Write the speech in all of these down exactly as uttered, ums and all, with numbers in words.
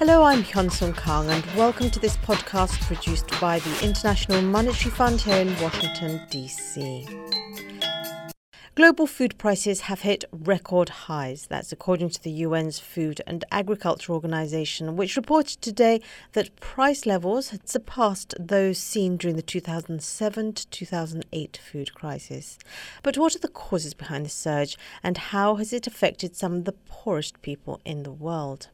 Hello, I'm Hyun Sung Kang and welcome to this podcast produced by the International Monetary Fund here in Washington, D C. Global food prices have hit record highs. That's according to the U N's Food and Agriculture Organization, which reported today that price levels had surpassed those seen during the two thousand seven to two thousand eight food crisis. But what are the causes behind the surge and how has it affected some of the poorest people in the world?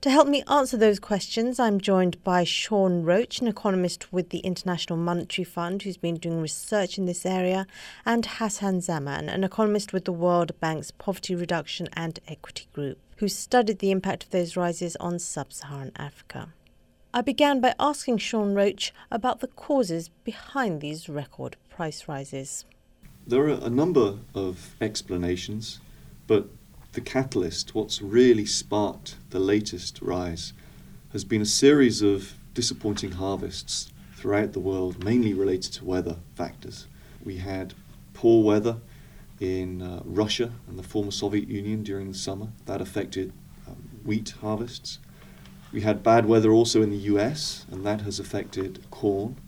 To help me answer those questions, I'm joined by Sean Roach, an economist with the International Monetary Fund who's been doing research in this area, and Hassan Zaman, an economist with the World Bank's Poverty Reduction and Equity Group, who studied the impact of those rises on sub-Saharan Africa. I began by asking Sean Roach about the causes behind these record price rises. There are a number of explanations, but the catalyst, what's really sparked the latest rise, has been a series of disappointing harvests throughout the world, mainly related to weather factors. We had poor weather in uh, Russia and the former Soviet Union during the summer. That affected um, wheat harvests. We had bad weather also in the U S, and that has affected corn.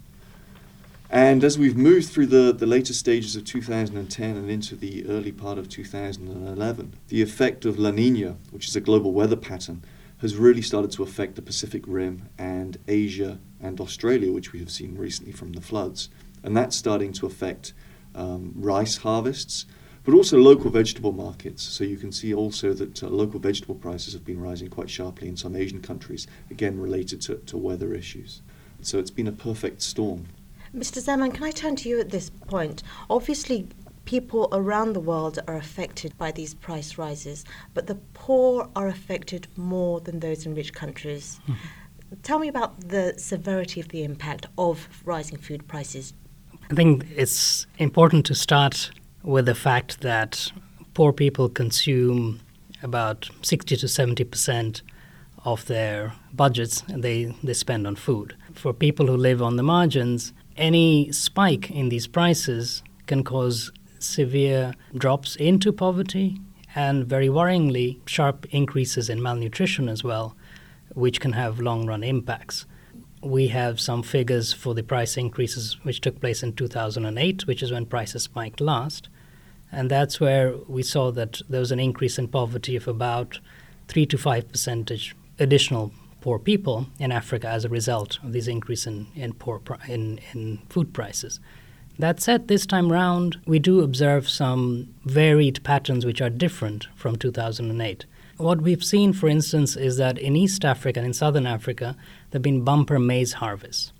And as we've moved through the, the later stages of two thousand ten and into the early part of two thousand eleven, the effect of La Niña, which is a global weather pattern, has really started to affect the Pacific Rim and Asia and Australia, which we have seen recently from the floods. And that's starting to affect um, rice harvests, but also local vegetable markets. So you can see also that uh, local vegetable prices have been rising quite sharply in some Asian countries, again related to, to weather issues. So it's been a perfect storm. Mister Zaman, can I turn to you at this point? Obviously, people around the world are affected by these price rises, but the poor are affected more than those in rich countries. Mm-hmm. Tell me about the severity of the impact of rising food prices. I think it's important to start with the fact that poor people consume about sixty to seventy percent of their budgets they, they spend on food. For people who live on the margins, any spike in these prices can cause severe drops into poverty and, very worryingly, sharp increases in malnutrition as well, which can have long-run impacts. We have some figures for the price increases which took place in two thousand eight, which is when prices spiked last, and that's where we saw that there was an increase in poverty of about three to five percentage additional poor people in Africa as a result of this increase in in, poor pri- in in food prices. That said, this time round, we do observe some varied patterns which are different from two thousand eight. What we've seen, for instance, is that in East Africa and in Southern Africa, there have been bumper maize harvests.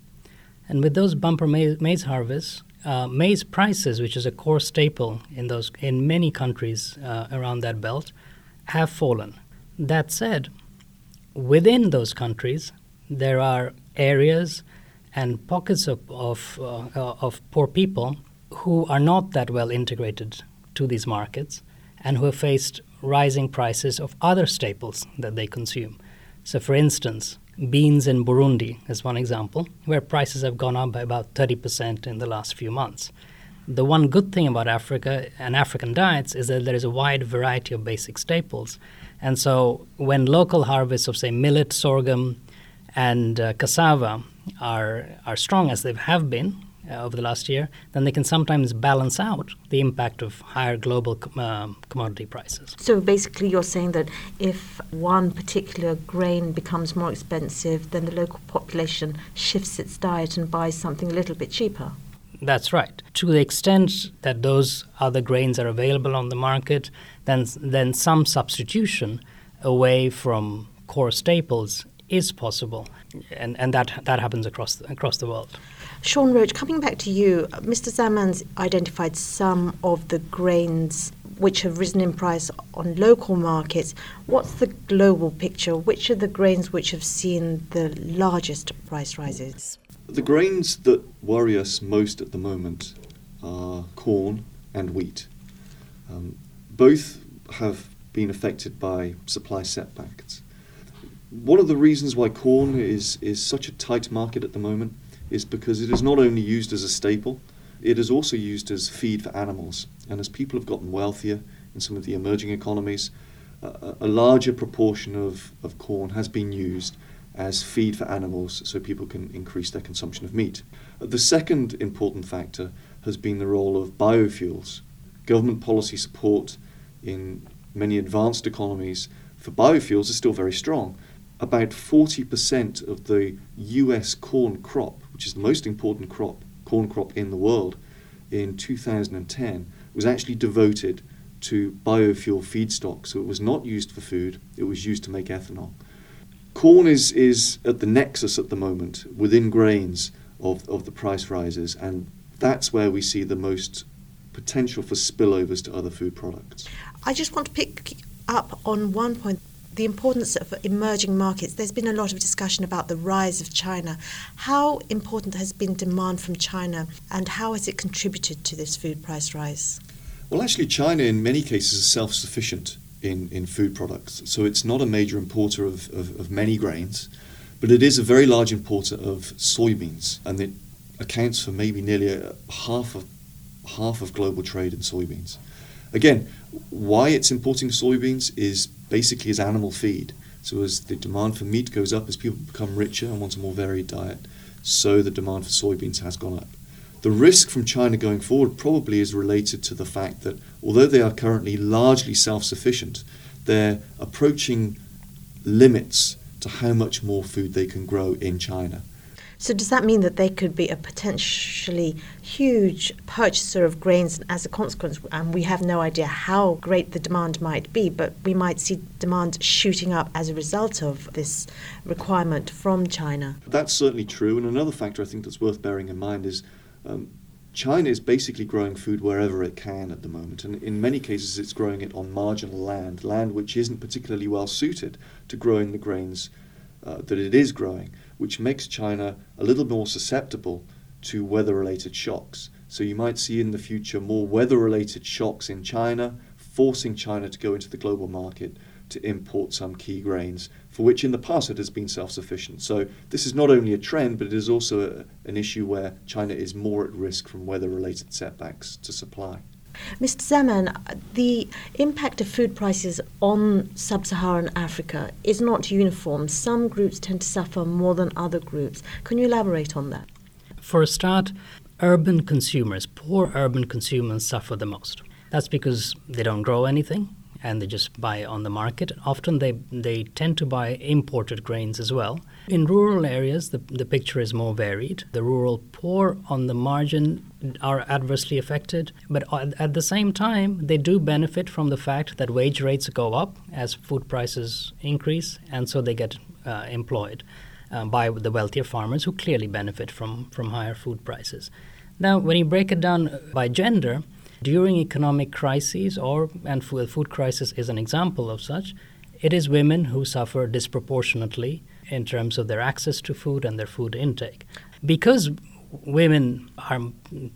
And with those bumper maize, maize harvests, uh, maize prices, which is a core staple in those in many countries uh, around that belt, have fallen. That said, within those countries, there are areas and pockets of of, uh, of poor people who are not that well integrated to these markets and who have faced rising prices of other staples that they consume. So, for instance, beans in Burundi is one example, where prices have gone up by about thirty percent in the last few months. The one good thing about Africa and African diets is that there is a wide variety of basic staples. And so when local harvests of, say, millet, sorghum, and uh, cassava are are strong, as they have been uh, over the last year, then they can sometimes balance out the impact of higher global com- uh, commodity prices. So basically you're saying that if one particular grain becomes more expensive, then the local population shifts its diet and buys something a little bit cheaper? That's right. To the extent that those other grains are available on the market, then then some substitution away from core staples is possible, and and that that happens across the, across the world. Sean Roach, coming back to you, Mister Zaman's identified some of the grains which have risen in price on local markets. What's the global picture? Which are the grains which have seen the largest price rises? The grains that worry us most at the moment are corn and wheat. Um, both have been affected by supply setbacks. One of the reasons why corn is, is such a tight market at the moment is because it is not only used as a staple, it is also used as feed for animals. And as people have gotten wealthier in some of the emerging economies, a, a larger proportion of, of corn has been used as feed for animals so people can increase their consumption of meat. The second important factor has been the role of biofuels. Government policy support in many advanced economies for biofuels is still very strong. About forty percent of the U S corn crop, which is the most important crop, corn crop in the world, in two thousand ten was actually devoted to biofuel feedstock. So it was not used for food, it was used to make ethanol. Corn is, is at the nexus at the moment, within grains of, of the price rises, and that's where we see the most potential for spillovers to other food products. I just want to pick up on one point, the importance of emerging markets. There's been a lot of discussion about the rise of China. How important has been demand from China, and how has it contributed to this food price rise? Well, actually, China in many cases is self-sufficient in, in food products. So it's not a major importer of, of, of many grains, but it is a very large importer of soybeans, and it accounts for maybe nearly a, half of half of global trade in soybeans. Again, why it's importing soybeans is basically as animal feed. So as the demand for meat goes up, as people become richer and want a more varied diet, so the demand for soybeans has gone up. The risk from China going forward probably is related to the fact that although they are currently largely self-sufficient, they're approaching limits to how much more food they can grow in China. So does that mean that they could be a potentially huge purchaser of grains, and as a consequence, and we have no idea how great the demand might be, but we might see demand shooting up as a result of this requirement from China? That's certainly true, and another factor I think that's worth bearing in mind is um, China is basically growing food wherever it can at the moment, and in many cases it's growing it on marginal land, land which isn't particularly well suited to growing the grains uh, that it is growing, which makes China a little more susceptible to weather-related shocks. So you might see in the future more weather-related shocks in China, forcing China to go into the global market to import some key grains, for which in the past it has been self-sufficient. So this is not only a trend, but it is also a, an issue where China is more at risk from weather-related setbacks to supply. Mister Zaman, the impact of food prices on Sub-Saharan Africa is not uniform. Some groups tend to suffer more than other groups. Can you elaborate on that? For a start, urban consumers, poor urban consumers suffer the most. That's because they don't grow anything and they just buy on the market. Often they, they tend to buy imported grains as well. In rural areas, the, the picture is more varied. The rural poor on the margin are adversely affected, but at the same time, they do benefit from the fact that wage rates go up as food prices increase, and so they get uh, employed uh, by the wealthier farmers who clearly benefit from, from higher food prices. Now, when you break it down by gender, during economic crises, or and the food crisis is an example of such, it is women who suffer disproportionately in terms of their access to food and their food intake. Because women are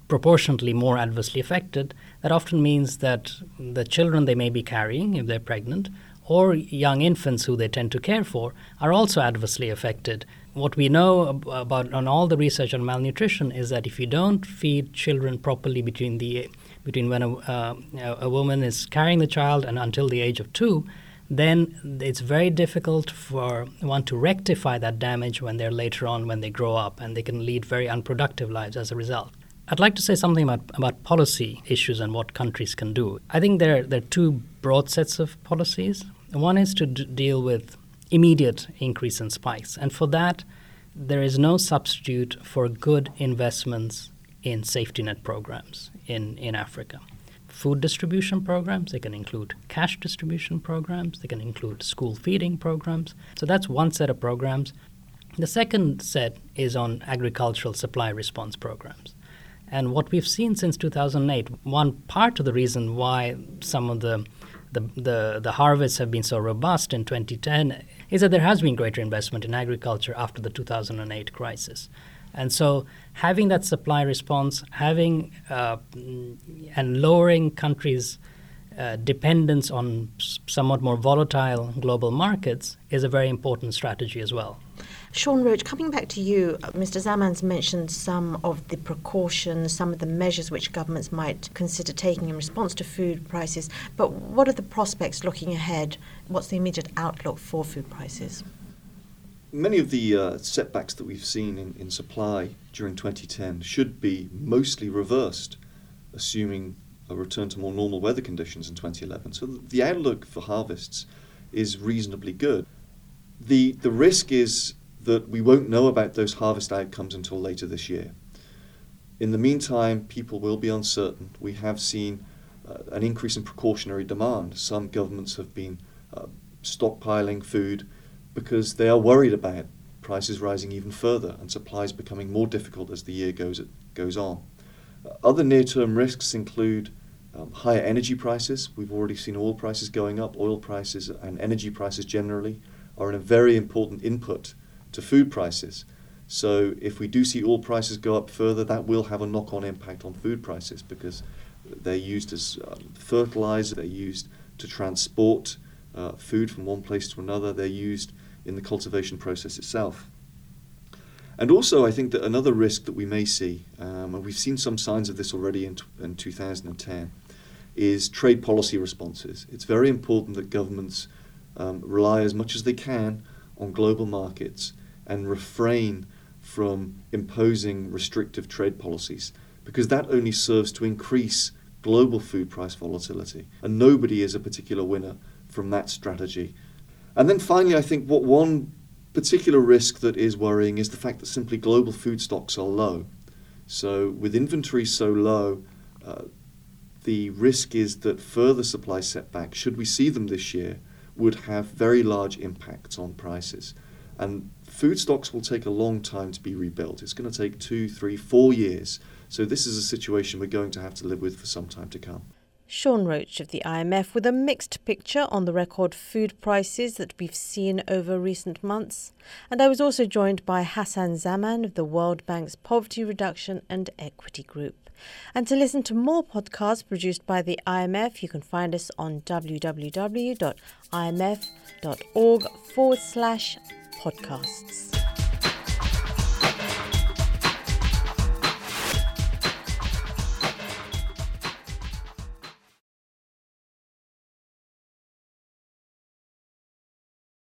proportionately more adversely affected, that often means that the children they may be carrying, if they're pregnant, or young infants who they tend to care for, are also adversely affected. What we know about on all the research on malnutrition is that if you don't feed children properly between the between when a, uh, a woman is carrying the child and until the age of two, then it's very difficult for one to rectify that damage when they're later on, when they grow up, and they can lead very unproductive lives as a result. I'd like to say something about, about policy issues and what countries can do. I think there, there are two broad sets of policies. One is to d- deal with immediate increase in spikes, and for that, there is no substitute for good investments in safety net programs in, in Africa. Food distribution programs, they can include cash distribution programs, they can include school feeding programs. So that's one set of programs. The second set is on agricultural supply response programs. And what we've seen since two thousand eight, one part of the reason why some of the the, the, the harvests have been so robust in twenty ten is that there has been greater investment in agriculture after the two thousand eight crisis. And so having that supply response, having uh, and lowering countries' uh, dependence on somewhat more volatile global markets is a very important strategy as well. Sean Roach, coming back to you, Mister Zaman's mentioned some of the precautions, some of the measures which governments might consider taking in response to food prices, but what are the prospects looking ahead? What's the immediate outlook for food prices? Many of the uh, setbacks that we've seen in, in supply during twenty ten should be mostly reversed, assuming a return to more normal weather conditions in twenty eleven. So the outlook for harvests is reasonably good. The, the risk is that we won't know about those harvest outcomes until later this year. In the meantime, people will be uncertain. We have seen uh, an increase in precautionary demand. Some governments have been uh, stockpiling food because they are worried about prices rising even further and supplies becoming more difficult as the year goes goes on. Other near-term risks include um, higher energy prices. We've already seen oil prices going up. Oil prices and energy prices generally are a very important input to food prices. So if we do see oil prices go up further, that will have a knock-on impact on food prices because they're used as um, fertilizer, they're used to transport uh, food from one place to another, they're used in the cultivation process itself. And also I think that another risk that we may see, um, and we've seen some signs of this already in, t- in two thousand ten, is trade policy responses. It's very important that governments um, rely as much as they can on global markets and refrain from imposing restrictive trade policies, because that only serves to increase global food price volatility, and nobody is a particular winner from that strategy. And then finally, I think what one particular risk that is worrying is the fact that simply global food stocks are low. So with inventories so low, uh, the risk is that further supply setbacks, should we see them this year, would have very large impacts on prices. And food stocks will take a long time to be rebuilt. It's going to take two, three, four years. So this is a situation we're going to have to live with for some time to come. Sean Roach of the I M F with a mixed picture on the record food prices that we've seen over recent months. And I was also joined by Hassan Zaman of the World Bank's Poverty Reduction and Equity Group. And to listen to more podcasts produced by the I M F, you can find us on w w w dot i m f dot org forward slash podcasts.